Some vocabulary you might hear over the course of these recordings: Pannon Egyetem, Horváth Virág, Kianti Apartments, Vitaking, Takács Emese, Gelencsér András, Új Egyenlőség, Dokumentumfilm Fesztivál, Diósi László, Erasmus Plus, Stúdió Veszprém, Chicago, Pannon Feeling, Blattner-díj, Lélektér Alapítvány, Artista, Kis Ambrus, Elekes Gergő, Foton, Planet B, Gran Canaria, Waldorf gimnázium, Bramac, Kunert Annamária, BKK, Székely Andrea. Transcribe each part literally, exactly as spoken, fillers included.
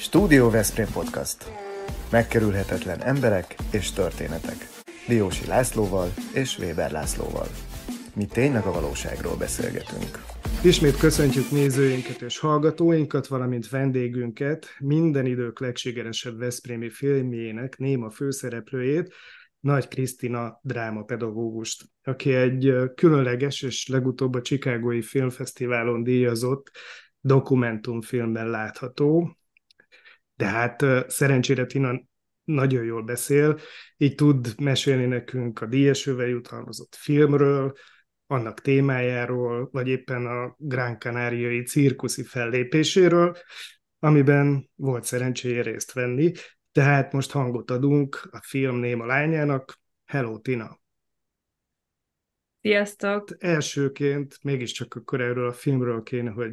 Stúdió Veszprém Podcast. Megkerülhetetlen emberek és történetek. Diósi Lászlóval és Weber Lászlóval. Mi tényleg a valóságról beszélgetünk. Ismét köszöntjük nézőinket és hallgatóinkat, valamint vendégünket, minden idők legsikeresebb veszprémi filmjének néma főszereplőjét, Nagy Krisztina drámapedagógust, aki egy különleges és legutóbb a Chicagói Filmfesztiválon díjazott dokumentumfilmben látható. De hát szerencsére Tina nagyon jól beszél, így tud mesélni nekünk a díjesővel jutalmazott filmről, annak témájáról, vagy éppen a Gran Canaria-i cirkuszi fellépéséről, amiben volt szerencséje részt venni. Tehát most hangot adunk a film néma lányának. Hello, Tina! Sziasztok! Elsőként mégiscsak akkor erről a filmről kéne, hogy,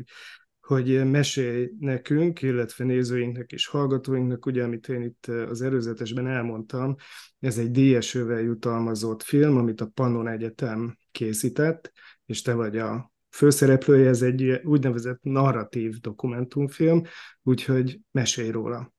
hogy mesélj nekünk, illetve nézőinknek és hallgatóinknak, ugye, amit én itt az előzetesben elmondtam, ez egy díjesővel jutalmazott film, amit a Pannon Egyetem készített, és te vagy a főszereplője, ez egy úgynevezett narratív dokumentumfilm, úgyhogy mesélj róla.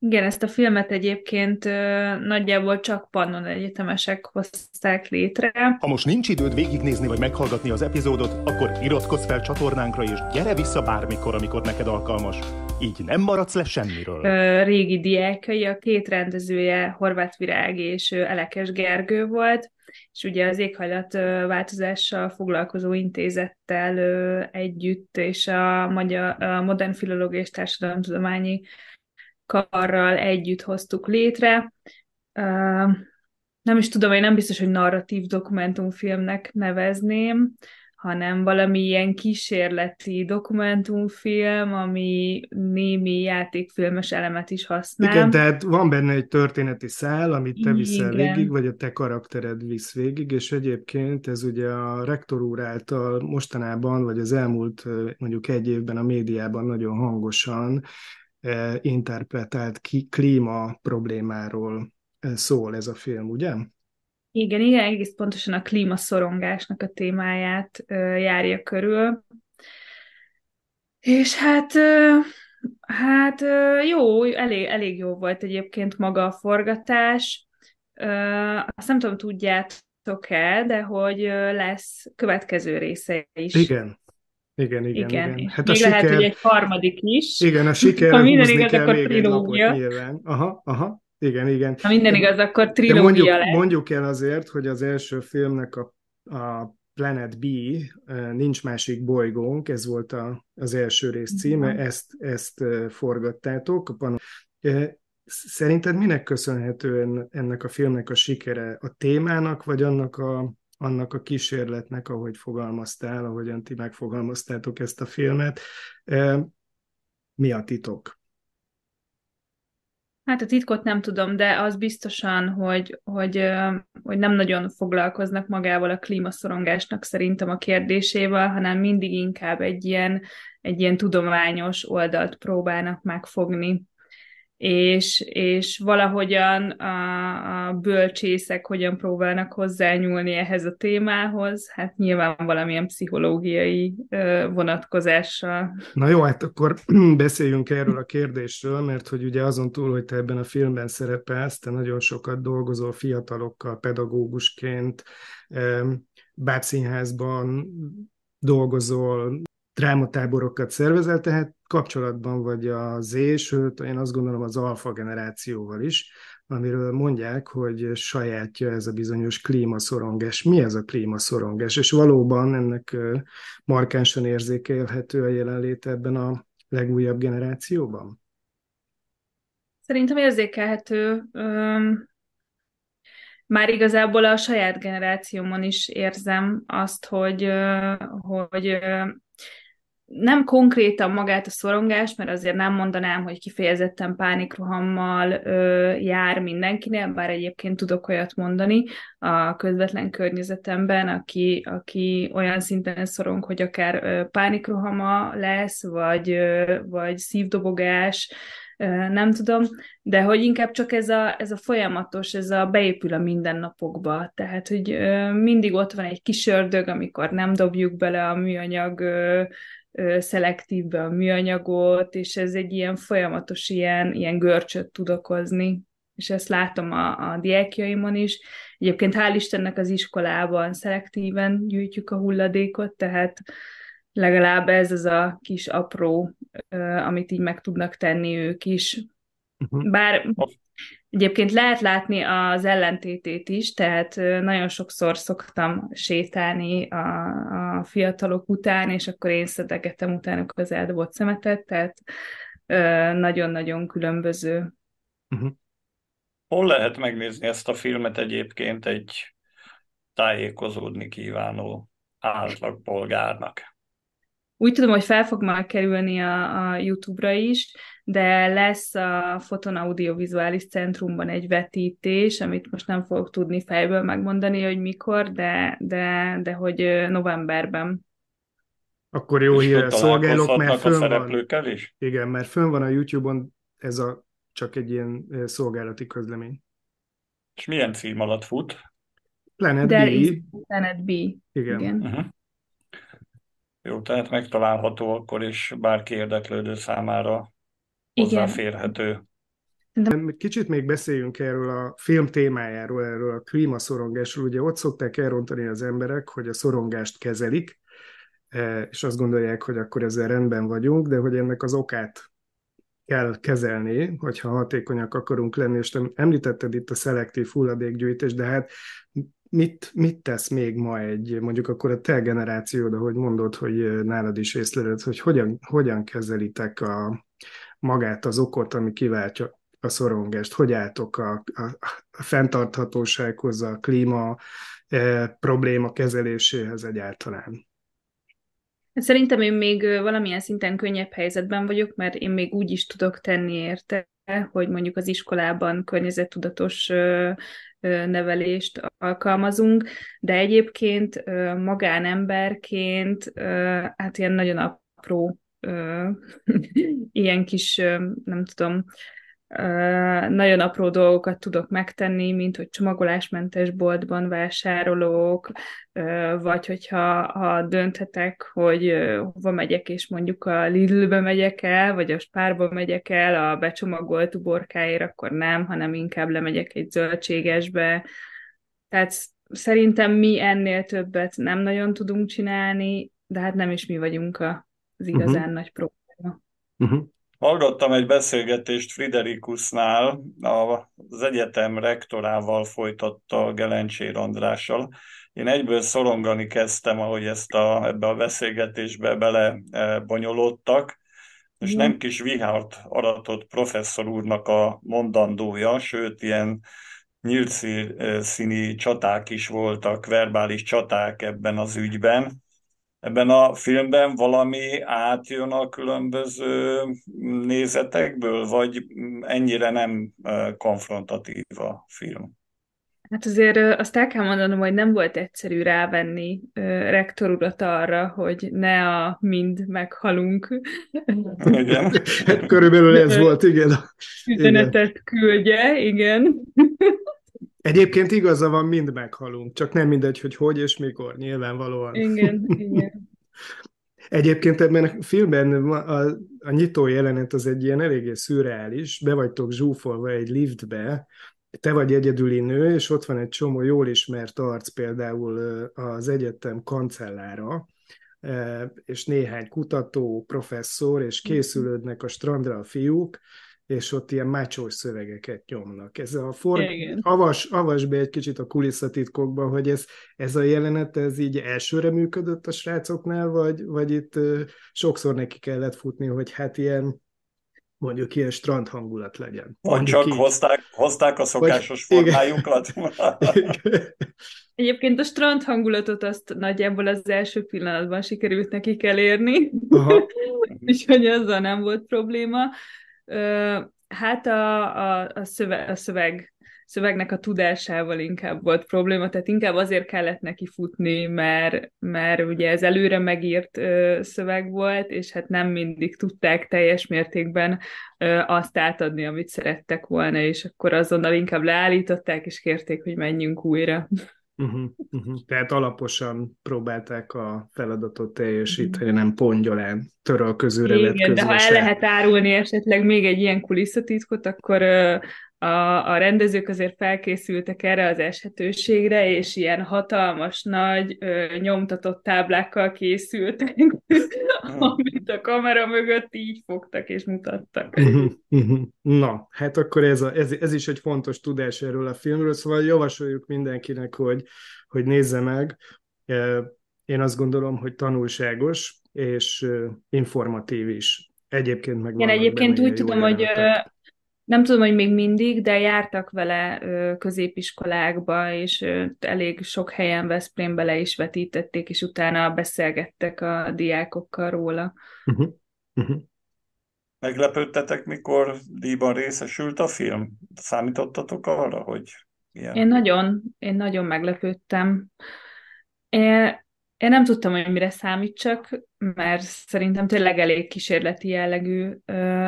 Igen, ezt a filmet egyébként ö, nagyjából csak Pannon egyetemesek hozták létre. Ha most nincs időd végignézni vagy meghallgatni az epizódot, akkor iratkozz fel csatornánkra, és gyere vissza bármikor, amikor neked alkalmas. Így nem maradsz le semmiről. Ö, régi diákai, a két rendezője Horváth Virág és Elekes Gergő volt, és ugye az éghajlatváltozással foglalkozó intézettel ö, együtt, és a, magyar, a modern filológia és társadalomtudományi karral együtt hoztuk létre. Uh, nem is tudom, én nem biztos, hogy narratív dokumentumfilmnek nevezném, hanem valami ilyen kísérleti dokumentumfilm, ami némi játékfilmes elemet is használ. Igen, tehát van benne egy történeti szál, amit te viszel Igen. végig, vagy a te karaktered visz végig, és egyébként ez ugye a rektor úr által mostanában, vagy az elmúlt mondjuk egy évben a médiában nagyon hangosan interpretált klíma problémáról szól ez a film, ugye? Igen, igen, egész pontosan a klímaszorongásnak a témáját járja körül. És hát, hát jó, elég, elég jó volt egyébként maga a forgatás. Azt nem tudom, tudjátok-e, de hogy lesz következő része is. Igen. Igen, igen, igen. igen. Hát még a lehet, siker... hogy egy harmadik is. Igen, a siker ha minden igaz, kell akkor még trilógia. Napot, nyilván. Aha, aha, igen, igen. Ha minden igaz, akkor trilógia mondjuk, lesz. Mondjuk el azért, hogy az első filmnek a, a Planet B, nincs másik bolygónk, ez volt a, az első rész címe, mm-hmm. ezt, ezt forgattátok. Szerinted minek köszönhető ennek a filmnek a sikere? A témának, vagy annak a... annak a kísérletnek, ahogy fogalmaztál, ahogyan ti megfogalmaztátok ezt a filmet. Mi a titok? Hát a titkot nem tudom, de az biztosan, hogy, hogy, hogy nem nagyon foglalkoznak magával a klímaszorongásnak szerintem a kérdésével, hanem mindig inkább egy ilyen, egy ilyen tudományos oldalt próbálnak megfogni. És, és valahogyan a, a bölcsészek hogyan próbálnak hozzányúlni ehhez a témához, hát nyilván valamilyen pszichológiai vonatkozással. Na jó, hát akkor beszéljünk erről a kérdésről, mert hogy ugye azon túl, hogy te ebben a filmben szerepelsz, te nagyon sokat dolgozol fiatalokkal, pedagógusként, bábszínházban dolgozol, drámatáborokat szervezel, tehát kapcsolatban vagy a Z, sőt, én azt gondolom az alfa generációval is, amiről mondják, hogy sajátja ez a bizonyos klímaszorongás. Mi ez a klímaszorongás? És valóban ennek markánsan érzékelhető a jelenlét ebben a legújabb generációban? Szerintem érzékelhető. Már igazából a saját generációmon is érzem azt, hogy, hogy nem konkrétan magát a szorongást, mert azért nem mondanám, hogy kifejezetten pánikrohammal ö, jár mindenkinél, bár egyébként tudok olyat mondani a közvetlen környezetemben, aki, aki olyan szinten szorong, hogy akár ö, pánikrohama lesz, vagy, ö, vagy szívdobogás, nem tudom, de hogy inkább csak ez a, ez a folyamatos, ez a beépül a mindennapokba, tehát, hogy mindig ott van egy kis ördög, amikor nem dobjuk bele a műanyag szelektívbe a műanyagot, és ez egy ilyen folyamatos ilyen, ilyen görcsöt tud okozni. És ezt látom a, a diákjaimon is. Egyébként hál' Istennek az iskolában szelektíven gyűjtjük a hulladékot, tehát legalább ez az a kis apró, amit így meg tudnak tenni ők is. Bár egyébként lehet látni az ellentétét is, tehát nagyon sokszor szoktam sétálni a, a fiatalok után, és akkor én szedegetem utánuk az eldobott szemetet, tehát nagyon-nagyon különböző. Uh-huh. Hol lehet megnézni ezt a filmet egyébként egy tájékozódni kívánó átlagpolgárnak? Úgy tudom, hogy fel fog már kerülni a, a YouTube-ra is, de lesz a Foton audiovizuális centrumban egy vetítés, amit most nem fogok tudni fejből megmondani, hogy mikor, de, de, de hogy novemberben. Akkor jó hírrel szolgálok, mert fönn van. Is? Igen, mert fönn van a YouTube-on ez a csak egy ilyen szolgálati közlemény. És milyen cím alatt fut? Planet B. Planet B. Igen. Igen. Uh-huh. Jó, tehát megtalálható akkor is bárki érdeklődő számára hozzáférhető. Igen. Kicsit még beszéljünk erről a film témájáról, erről a klímaszorongásról. Ugye ott szokták elrontani az emberek, hogy a szorongást kezelik, és azt gondolják, hogy akkor ezzel rendben vagyunk, de hogy ennek az okát kell kezelni, hogyha hatékonyak akarunk lenni, és te említetted itt a szelektív hulladékgyűjtést, de hát mit, mit tesz még ma egy, mondjuk akkor a te generációd, ahogy mondod, hogy nálad is észleled, hogy hogyan, hogyan kezelitek a, magát az okot, ami kiváltja a szorongást, hogy álltok a, a, a fenntarthatósághoz, a klíma e, probléma kezeléséhez egyáltalán? Szerintem én még valamilyen szinten könnyebb helyzetben vagyok, mert én még úgy is tudok tenni érte, hogy mondjuk az iskolában környezettudatos nevelést alkalmazunk, de egyébként magánemberként hát ilyen nagyon apró, ilyen kis, nem tudom, nagyon apró dolgokat tudok megtenni, mint hogy csomagolásmentes boltban vásárolok, vagy hogyha ha dönthetek, hogy hova megyek, és mondjuk a Lidlbe megyek el, vagy a Spárba megyek el a becsomagolt uborkáért, akkor nem, hanem inkább lemegyek egy zöldségesbe. Tehát szerintem mi ennél többet nem nagyon tudunk csinálni, de hát nem is mi vagyunk az igazán uh-huh. nagy probléma. Uh-huh. Hallgattam egy beszélgetést Friderikusnál, az egyetem rektorával folytatta a Gelencsér Andrással. Én egyből szorongani kezdtem, ahogy ezt a, ebbe a beszélgetésbe bele bonyolódtak, és nem kis vihart aratott professzor úrnak a mondandója, sőt, ilyen nyíltszíni csaták is voltak, verbális csaták ebben az ügyben. Ebben a filmben valami átjön a különböző nézetekből, vagy ennyire nem konfrontatív a film? Hát azért azt el kell mondanom, hogy nem volt egyszerű rávenni rektor urat arra, hogy ne a mind meghalunk. Igen. Körülbelül ez volt, igen. Üzenetet igen. küldje, igen. Egyébként igaza van, mind meghalunk, csak nem mindegy, hogy hogy és mikor, nyilvánvalóan. Igen, igen. Egyébként ebben a filmben a, a nyitó jelenet az egy ilyen eléggé szürreális, be vagytok zsúfolva egy liftbe, te vagy egyedüli nő, és ott van egy csomó jól ismert arc, például az egyetem kancellára, és néhány kutató, professzor, és készülődnek a strandra a fiúk, és ott ilyen mácsós szövegeket nyomnak. Ez a for... avas, avas be egy kicsit a kulisszatitkokban, hogy ez, ez a jelenet, ez így elsőre működött a srácoknál, vagy, vagy itt sokszor neki kellett futni, hogy hát ilyen, mondjuk ilyen strand hangulat legyen. Vagy csak így hozták, hozták a szokásos vagy... formájukat. Egyébként a strand hangulatot azt nagyjából az első pillanatban sikerült nekik elérni, és hogy azzal nem volt probléma. Hát a, a, a, szöveg, a szöveg szövegnek a tudásával inkább volt probléma, tehát inkább azért kellett neki futni, mert, mert ugye ez előre megírt ö, szöveg volt, és hát nem mindig tudták teljes mértékben ö, azt átadni, amit szerettek volna, és akkor azonnal inkább leállították, és kérték, hogy menjünk újra. Uh-huh, uh-huh. Tehát alaposan próbálták a feladatot teljesíteni, nem pongyolán törölközőre lett közösen. De ha el lehet árulni esetleg még egy ilyen kulisszatitkot, akkor a, a rendezők azért felkészültek erre az eshetőségre, és ilyen hatalmas, nagy, nyomtatott táblákkal készültek, amit a kamera mögött így fogtak és mutattak. Na, hát akkor ez, a, ez, ez is egy fontos tudás erről a filmről, szóval javasoljuk mindenkinek, hogy, hogy nézze meg. Én azt gondolom, hogy tanulságos és informatív is. Egyébként meg van. Egyébként úgy tudom, hogy... Nem tudom, hogy még mindig, de jártak vele középiskolákba, és elég sok helyen Veszprémbe le is vetítették, és utána beszélgettek a diákokkal róla. Uh-huh. Uh-huh. Meglepődtetek, mikor díjban részesült a film? Számítottatok arra, hogy ilyen? Én nagyon, én nagyon meglepődtem. Én... Én nem tudtam, hogy mire számítsak, mert szerintem tényleg elég kísérleti jellegű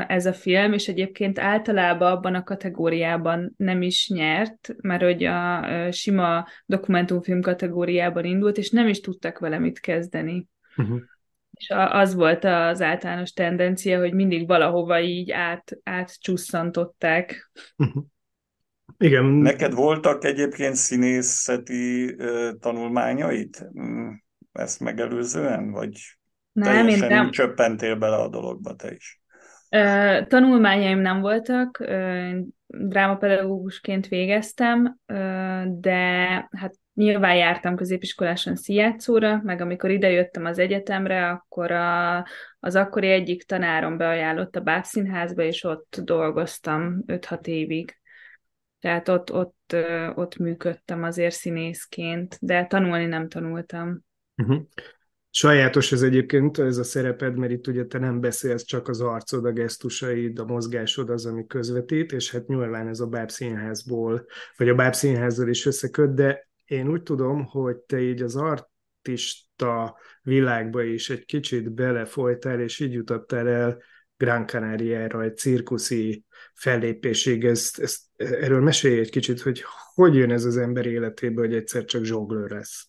ez a film, és egyébként általában abban a kategóriában nem is nyert, mert hogy a sima dokumentumfilm kategóriában indult, és nem is tudtak vele mit kezdeni. Uh-huh. És az volt az általános tendencia, hogy mindig valahova így át, átcsusszantották. Uh-huh. Igen. Neked voltak egyébként színészeti uh, tanulmányaid? Mm. Ezt megelőzően, vagy nem, teljesen nem. Csöppentél bele a dologba te is? Uh, tanulmányaim nem voltak, uh, drámapedagógusként végeztem, uh, de hát nyilván jártam középiskoláson színjátszóra, meg amikor idejöttem az egyetemre, akkor a, az akkori egyik tanárom beajánlott a Bábszínházba, és ott dolgoztam öt-hat évig. Tehát ott, ott, uh, ott működtem azért színészként, de tanulni nem tanultam. Uh-huh. Sajátos ez egyébként, ez a szereped, mert itt ugye te nem beszélsz, csak az arcod, a gesztusaid, a mozgásod az, ami közvetít, és hát nyilván ez a Bábszínházból, vagy a Bábszínházzal is összeköt, de én úgy tudom, hogy te így az artista világba is egy kicsit belefolytál, és így jutottál el Gran Canariára, egy cirkuszi fellépésig. Ezt, ezt, erről mesélj egy kicsit, hogy hogy jön ez az ember életébe, hogy egyszer csak zsonglőr lesz.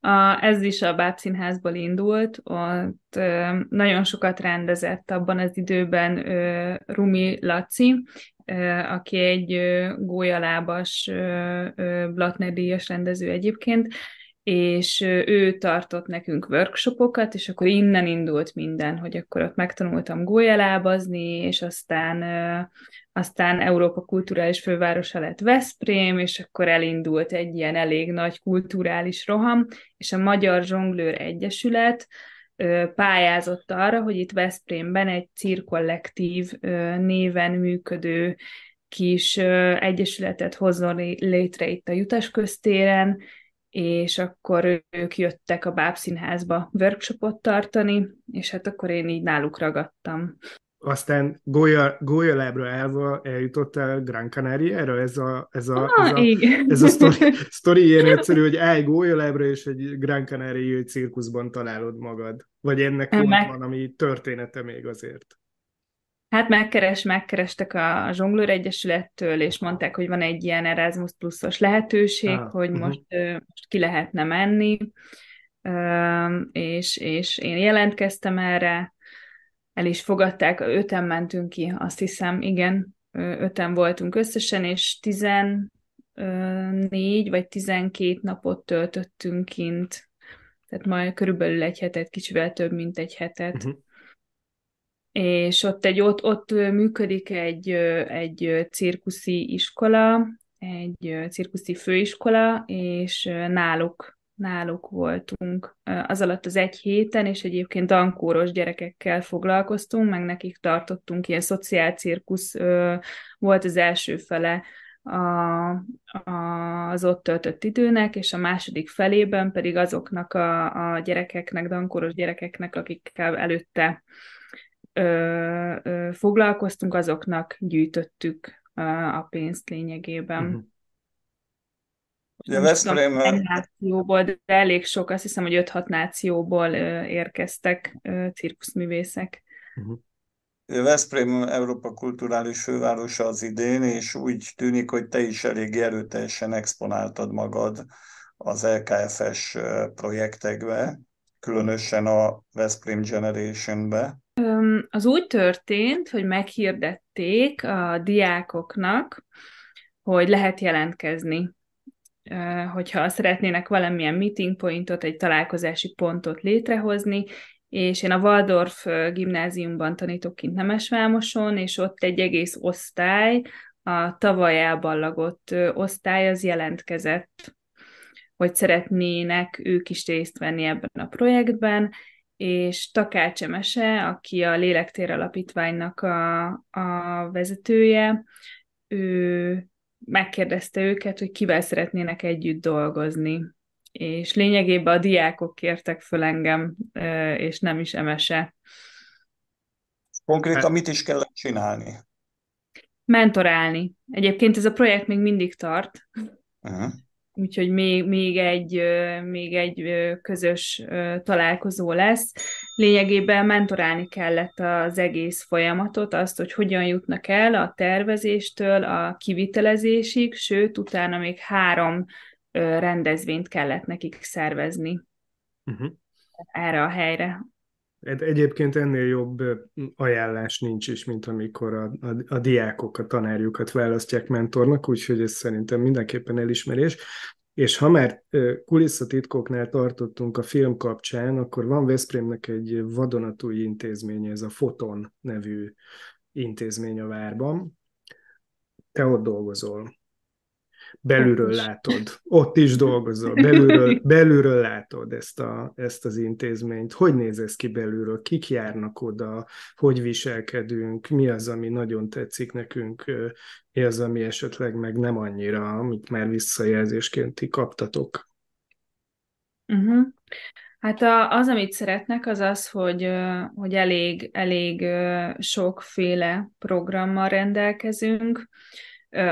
A, ez is a Bábszínházból indult, ott ö, nagyon sokat rendezett abban az időben ö, Rumi Laci, ö, aki egy ö, gólyalábas Blattner-díjas rendező egyébként, és ö, ő tartott nekünk workshopokat, és akkor innen indult minden, hogy akkor ott megtanultam gólyalábazni, és aztán... Ö, Aztán Európa kulturális fővárosa lett Veszprém, és akkor elindult egy ilyen elég nagy kulturális roham, és a Magyar Zsonglőr Egyesület pályázott arra, hogy itt Veszprémben egy cirkollektív néven működő kis egyesületet hozzon létre itt a Jutasköztéren, és akkor ők jöttek a Bábszínházba workshopot tartani, és hát akkor én így náluk ragadtam. Aztán gólyalábra állva eljutottál Gran Canariára? Ez a, ez a, ah, ez a, ez a sztori, sztori ilyen egyszerű, hogy állj gólyalábra, és egy Gran Canariai cirkuszban találod magad. Vagy ennek meg... volt valami története még azért? Hát megkeres, megkerestek a Zsonglőr Egyesülettől, és mondták, hogy van egy ilyen Erasmus Plusos lehetőség, ah, hogy uh-huh. most, most ki lehetne menni. És, és én jelentkeztem erre. El is fogadták, öten mentünk ki, azt hiszem, igen, öten voltunk összesen, és tizennégy vagy tizenkét napot töltöttünk kint. Tehát majd körülbelül egy hetet, kicsivel több, mint egy hetet. Uh-huh. És ott, egy, ott, ott működik egy, egy cirkuszi iskola, egy cirkuszi főiskola, és náluk náluk voltunk az alatt az egy héten, és egyébként dankóros gyerekekkel foglalkoztunk, meg nekik tartottunk, ilyen szociálcirkusz volt az első fele a, a, az ott töltött időnek, és a második felében pedig azoknak a, a gyerekeknek, dankóros gyerekeknek, akikkel előtte ö, ö, foglalkoztunk, azoknak gyűjtöttük a pénzt lényegében. Uh-huh. Ugye Veszprémben... Nációból, de elég sok, azt hiszem, hogy öt-hat nációból érkeztek cirkuszművészek. Uh-huh. Veszprém Európa kulturális fővárosa az idén, és úgy tűnik, hogy te is elég erőteljesen exponáltad magad az el ká ef es projektekbe, különösen a Veszprém Generation-be. Az úgy történt, hogy meghirdették a diákoknak, hogy lehet jelentkezni, hogyha szeretnének valamilyen meeting pointot, egy találkozási pontot létrehozni, és én a Waldorf gimnáziumban tanítok kint Nemesvámoson, és ott egy egész osztály, a tavaly elballagott osztály az jelentkezett, hogy szeretnének ők is részt venni ebben a projektben, és Takács Emese, aki a Lélektér Alapítványnak a, a vezetője, ő megkérdezte őket, hogy kivel szeretnének együtt dolgozni. És lényegében a diákok kértek föl engem, és nem is Emese. Konkrétan hát, mit is kellett csinálni? Mentorálni. Egyébként ez a projekt még mindig tart. Uh-huh. Úgyhogy még, még, egy, még egy közös találkozó lesz. Lényegében mentorálni kellett az egész folyamatot, azt, hogy hogyan jutnak el a tervezéstől a kivitelezésig, sőt, utána még három rendezvényt kellett nekik szervezni uh-huh. erre a helyre. Egyébként ennél jobb ajánlás nincs is, mint amikor a, a, a diákok, a tanárjukat választják mentornak, úgyhogy ez szerintem mindenképpen elismerés. És ha már kulisszatitkoknál tartottunk a film kapcsán, akkor van Veszprémnek egy vadonatúj intézménye, ez a Foton nevű intézmény a várban. Te ott dolgozol. Belülről látod. Ott is dolgozol. Belülről, belülről látod ezt, a, ezt az intézményt. Hogy néz ez ki belülről? Kik járnak oda? Hogy viselkedünk? Mi az, ami nagyon tetszik nekünk? Mi az, ami esetleg meg nem annyira, amit már visszajelzésként ti kaptatok? Uh-huh. Hát a, az, amit szeretnek, az az, hogy, hogy elég, elég sokféle programmal rendelkezünk.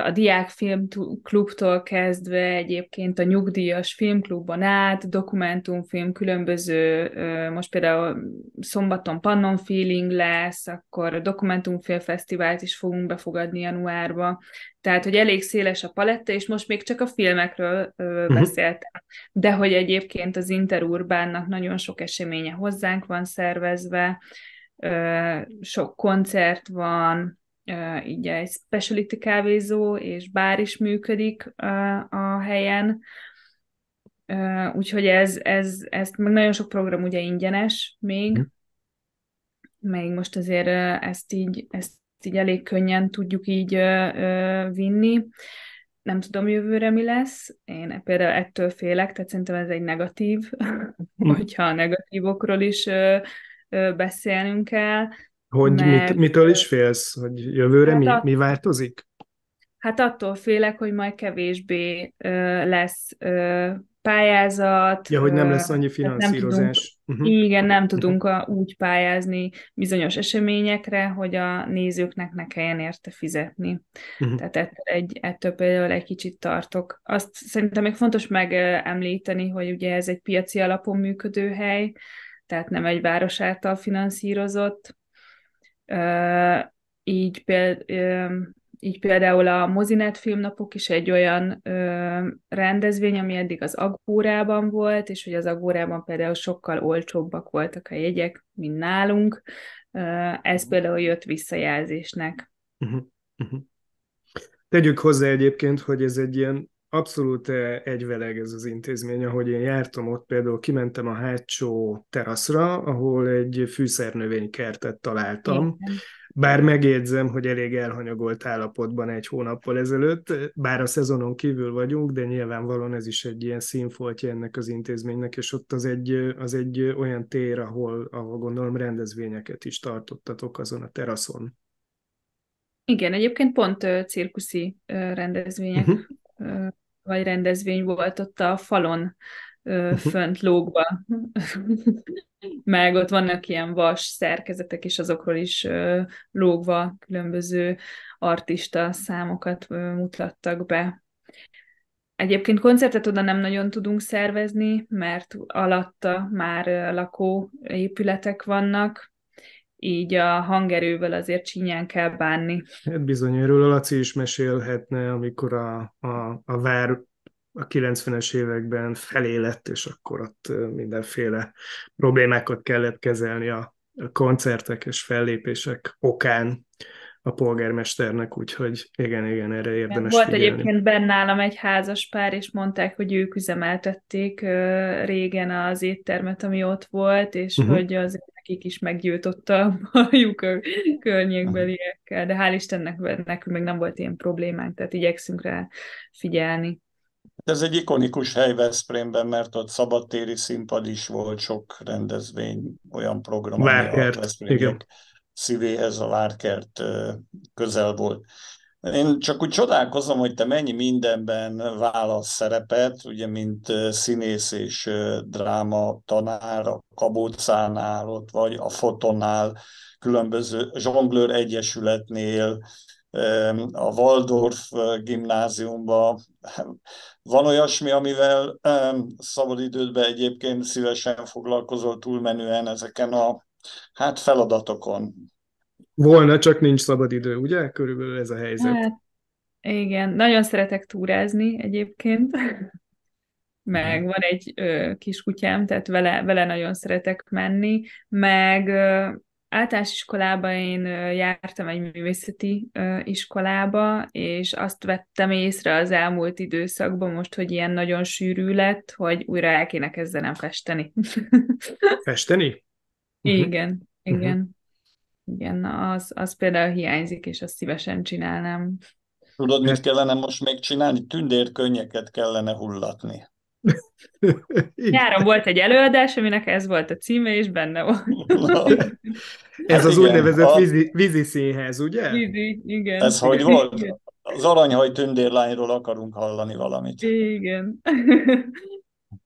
A Diák Filmklubtól kezdve egyébként a Nyugdíjas Filmklubban át, dokumentumfilm, különböző, most például szombaton Pannon Feeling lesz, akkor Dokumentumfilm Fesztivált is fogunk befogadni januárba. Tehát, hogy elég széles a paletta, és most még csak a filmekről ö, beszéltem. Uh-huh. De hogy egyébként az Interurbánnak nagyon sok eseménye hozzánk van szervezve, ö, sok koncert van, Uh, így egy speciality kávézó, és bár is működik uh, a helyen. Uh, úgyhogy ez, ez, ez meg nagyon sok program ugye ingyenes még, mm. még most azért uh, ezt, így, ezt így elég könnyen tudjuk így uh, uh, vinni. Nem tudom jövőre mi lesz, én például ettől félek, tehát szerintem ez egy negatív, mm. hogyha a negatívokról is uh, uh, beszélnünk kell. Hogy mert, mit, mitől is félsz? Hogy jövőre hát mi, att- mi változik? Hát attól félek, hogy majd kevésbé ö, lesz ö, pályázat. Ja, hogy nem lesz annyi finanszírozás. Nem tudunk, uh-huh. Igen, nem tudunk a, úgy pályázni bizonyos eseményekre, hogy a nézőknek ne kelljen érte fizetni. Uh-huh. Tehát ettől, egy, ettől például egy kicsit tartok. Azt szerintem még fontos megemlíteni, hogy ugye ez egy piaci alapon működő hely, tehát nem egy város által finanszírozott. Uh, így, péld, uh, így például a Mozinet filmnapok is egy olyan uh, rendezvény, ami eddig az Agórában volt, és hogy az Agórában például sokkal olcsóbbak voltak a jegyek, mint nálunk. Uh, ez például jött visszajelzésnek. Uh-huh. Uh-huh. Tegyük hozzá egyébként, hogy ez egy ilyen abszolút egyveleg ez az intézmény, ahogy én jártam ott, például kimentem a hátsó teraszra, ahol egy fűszernövénykertet találtam, bár megjegyzem, hogy elég elhanyagolt állapotban egy hónappal ezelőtt, bár a szezonon kívül vagyunk, de nyilvánvalóan ez is egy ilyen színfoltja ennek az intézménynek, és ott az egy, az egy olyan tér, ahol, ahol gondolom rendezvényeket is tartottatok azon a teraszon. Igen, egyébként pont uh, cirkuszi uh, rendezvények. Uh-huh. vagy rendezvény volt ott a falon fönt lógva. meg ott vannak ilyen vas szerkezetek, és azokról is ö, lógva különböző artista számokat ö, mutattak be. Egyébként koncertet oda nem nagyon tudunk szervezni, mert alatta már lakóépületek vannak, így a hangerővel azért csínyán kell bánni. Hát bizony, erről a Laci is mesélhetne, amikor a, a, a vár a kilencvenes években felé lett, és akkor ott mindenféle problémákat kellett kezelni a koncertek és fellépések okán a polgármesternek, úgyhogy igen, igen, erre érdemes Volt figyelni. Egyébként bennálam egy házas pár, és mondták, hogy ők üzemeltették régen az éttermet, ami ott volt, és uh-huh. hogy azért nekik is meggyújtotta a lyuk a környékbeliekkel, de hál' Istennek nekünk meg nem volt ilyen problémánk, tehát igyekszünk rá figyelni. Ez egy ikonikus hely Veszprémben, mert ott szabadtéri színpad is volt, sok rendezvény, olyan program, ami a veszprémiek szívéhez, a Várkert közel volt. Én csak úgy csodálkozom, hogy te mennyi mindenben válasz szerepet, ugye, mint színész és dráma tanár, a Kabócánál ott vagy, a Fotonnál, különböző Zsonglőr Egyesületnél, a Waldorf gimnáziumban. Van olyasmi, amivel szabadidődben egyébként szívesen foglalkozol túlmenően ezeken a hát feladatokon? Volna, csak nincs szabadidő, ugye? Körülbelül ez a helyzet. Hát, igen, nagyon szeretek túrázni egyébként. Meg van egy ö, kis kutyám, tehát vele, vele nagyon szeretek menni, meg... Ö, általános iskolában én jártam egy művészeti iskolába, és azt vettem észre az elmúlt időszakban most, hogy ilyen nagyon sűrű lett, hogy újra el kéne kezdenem festeni. Festeni? Igen, uh-huh. igen. Igen, az, az például hiányzik, és azt szívesen csinálnám. Tudod, mit kellene most még csinálni? Tündérkönnyeket kellene hullatni. Nyáron volt egy előadás, aminek ez volt a címe, és benne volt. Na, ez hát az igen, úgynevezett a... vízi, vízi színház, ugye? Vízi, igen. Ez igen, hogy volt? Igen. Az aranyhaj tündérlányról akarunk hallani valamit. Igen.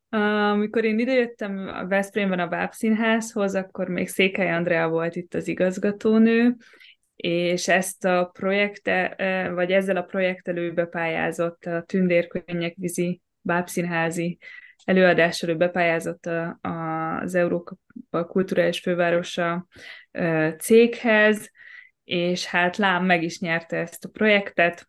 Amikor én idejöttem a Veszprémben a Bábszínházhoz, akkor még Székely Andrea volt itt az igazgatónő, és ezt a projekte, vagy ezzel a projekttel ő bepályázott a Tündérkönnyek vízi bábszínházi előadásról bepályázott a, a, az Európa Kulturális Fővárosa e, céghez, és hát lám meg is nyerte ezt a projektet.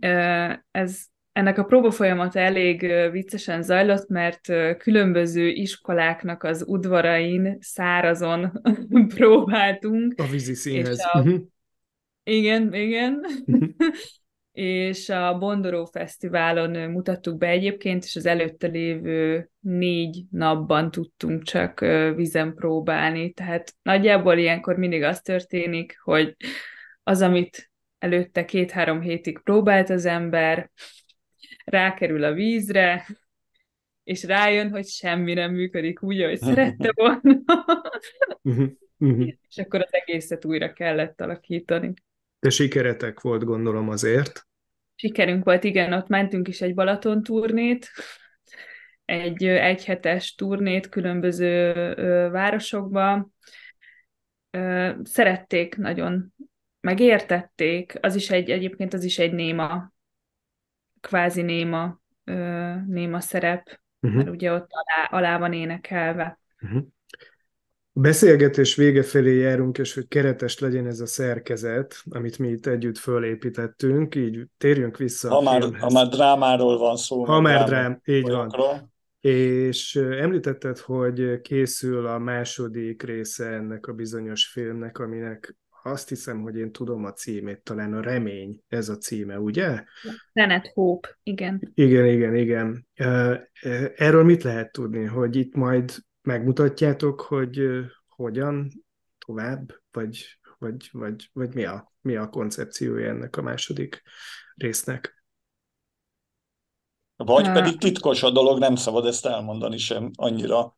E, ez, ennek a próbafolyamata elég viccesen zajlott, mert különböző iskoláknak az udvarain, szárazon próbáltunk. A vízi színhez. A... Uh-huh. Igen, igen. Uh-huh. és a Bondoró Fesztiválon mutattuk be egyébként, és az előtte lévő négy napban tudtunk csak vízen próbálni. Tehát nagyjából ilyenkor mindig az történik, hogy az, amit előtte két-három hétig próbált az ember, rákerül a vízre, és rájön, hogy semmi nem működik úgy, ahogy szerette volna. és akkor az egészet újra kellett alakítani. De sikeretek volt, gondolom, azért. Sikerünk volt, igen, ott mentünk is egy Balaton turnét, egy egyhetes turnét különböző ö, városokba. Ö, szerették nagyon, megértették, az is egy, egyébként az is egy néma, kvázi néma, ö, néma szerep, uh-huh. mert ugye ott alá, alá van énekelve. Uh-huh. A beszélgetés vége felé járunk, és hogy keretes legyen ez a szerkezet, amit mi itt együtt fölépítettünk, így térjünk vissza ha a már, filmhez. Ha már drámáról van szó. Ha már drám, így folyakról. Van. És említetted, hogy készül a második része ennek a bizonyos filmnek, aminek azt hiszem, hogy én tudom a címét, talán a Remény ez a címe, ugye? Planet Hope, igen. Igen, igen, igen. Erről mit lehet tudni, hogy itt majd megmutatjátok, hogy uh, hogyan tovább, vagy, vagy, vagy, vagy mi, a, mi a koncepciója ennek a második résznek? Vagy ha. pedig titkos a dolog, nem szabad ezt elmondani sem annyira.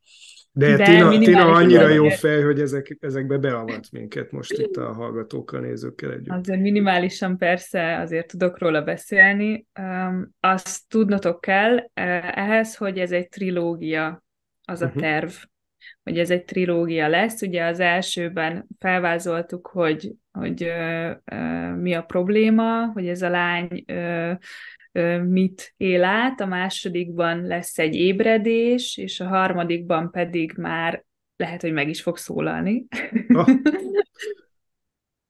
De, De Tina, Tina annyira jó fej, hogy ezek, ezekbe beavat minket most itt a hallgatókkal, nézőkkel együtt. Azért minimálisan persze azért tudok róla beszélni. Um, azt tudnotok kell eh, ehhez, hogy ez egy trilógia, az a terv. hogy ez egy trilógia lesz. Ugye az elsőben felvázoltuk, hogy, hogy ö, ö, mi a probléma, hogy ez a lány ö, ö, mit él át, a másodikban lesz egy ébredés, és a harmadikban pedig már lehet, hogy meg is fog szólalni. Oh.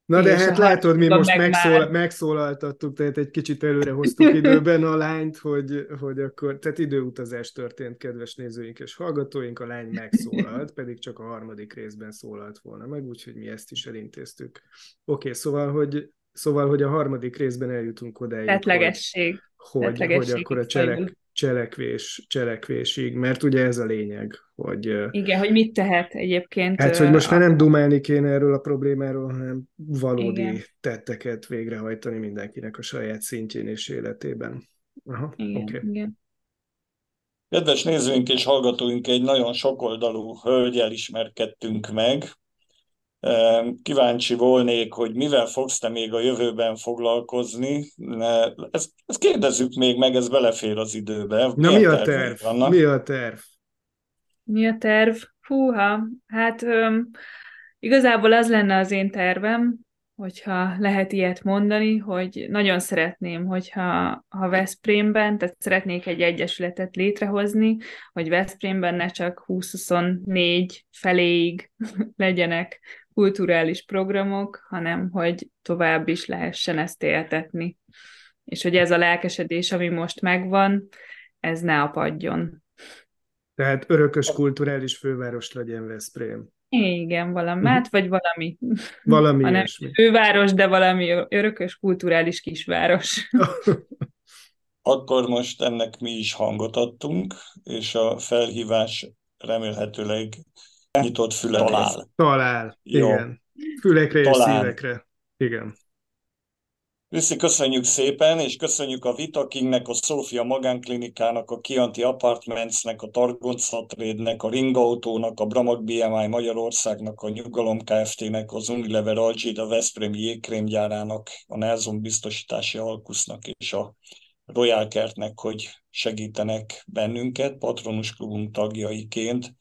Na de hát látod, mi most meg megszól, megszólaltattuk, tehát egy kicsit előre hoztuk időben a lányt, hogy, hogy akkor, tehát időutazás történt, kedves nézőink és hallgatóink, a lány megszólalt, pedig csak a harmadik részben szólalt volna meg, úgyhogy mi ezt is elintéztük. Oké, szóval, hogy, szóval, hogy a harmadik részben eljutunk odáig, Tetlegesség. Hogy, Tetlegesség. hogy akkor a cselek, cselekvés, cselekvésig, mert ugye ez a lényeg, hogy... Igen, hogy mit tehet egyébként... Hát, hogy most már nem dumálni kéne erről a problémáról, hanem valódi igen. tetteket végrehajtani mindenkinek a saját szintjén és életében. Aha, igen, okay. igen. Kedves nézőink és hallgatóink, egy nagyon sokoldalú hölgyel ismerkedtünk meg. Kíváncsi volnék, hogy mivel fogsz te még a jövőben foglalkozni. Ezt, ezt kérdezzük még meg, ez belefér az időbe. Na mi a terv? Mi a terv? Mi a terv? Húha, hát öm, igazából az lenne az én tervem, hogyha lehet ilyet mondani, hogy nagyon szeretném, hogyha ha Veszprémben, tehát szeretnék egy egyesületet létrehozni, hogy Veszprémben ne csak húsz-huszonnégy feléig legyenek kulturális programok, hanem hogy tovább is lehessen ezt éltetni. És hogy ez a lelkesedés, ami most megvan, ez ne apadjon. Tehát örökös kulturális főváros legyen Veszprém. Igen, valami, hát vagy valami. Valami hanem ilyesmi. Főváros, de valami örökös kulturális kisváros. Akkor most ennek mi is hangot adtunk, és a felhívás remélhetőleg nyitott füle talál. Talál, jó. Igen. Fülekre talál. És szívekre. Igen. Viszi, köszönjük szépen, és köszönjük a Vitakingnek, a Sofia Magánklinikának, a Kianti Apartmentsnek, a Targoncatrédnek, a Ringautónak, a Bramag bé em i Magyarországnak, a Nyugalom Kft-nek, az Unilever Algid, a Veszprémi Jégkrémgyárának, a Nelson Biztosítási Alkusznak és a Royal Kertnek, hogy segítenek bennünket, Patronus Klubunk tagjaiként,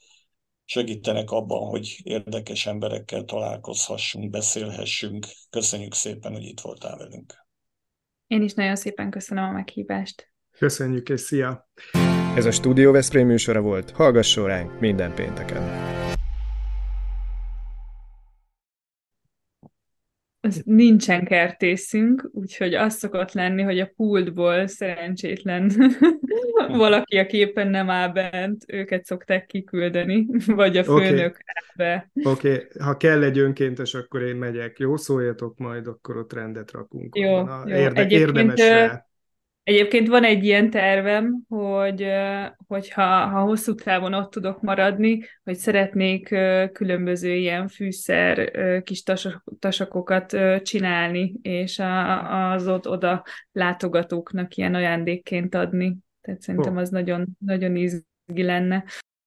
segítenek abban, hogy érdekes emberekkel találkozhassunk, beszélhessünk. Köszönjük szépen, hogy itt voltál velünk. Én is nagyon szépen köszönöm a meghívást. Köszönjük, és szia! Ez a Stúdió Veszprém műsora volt. Hallgasson ránk minden pénteken! Nincsen kertészünk, úgyhogy az szokott lenni, hogy a pultból szerencsétlen valaki, aki éppen nem áll bent, őket szokták kiküldeni, vagy a főnök okay. áll be. Oké, okay. Ha kell egy önkéntes, akkor én megyek. Jó, szóljatok majd, akkor ott rendet rakunk. Jó, na, jó. Érde- egyébként, érdemes rá. Egyébként van egy ilyen tervem, hogy, hogy ha, ha hosszú távon ott tudok maradni, hogy szeretnék különböző ilyen fűszer kis tas, tasakokat csinálni, és a, az ott oda látogatóknak ilyen ajándékként adni. Tehát szerintem az nagyon, nagyon izgi lenne.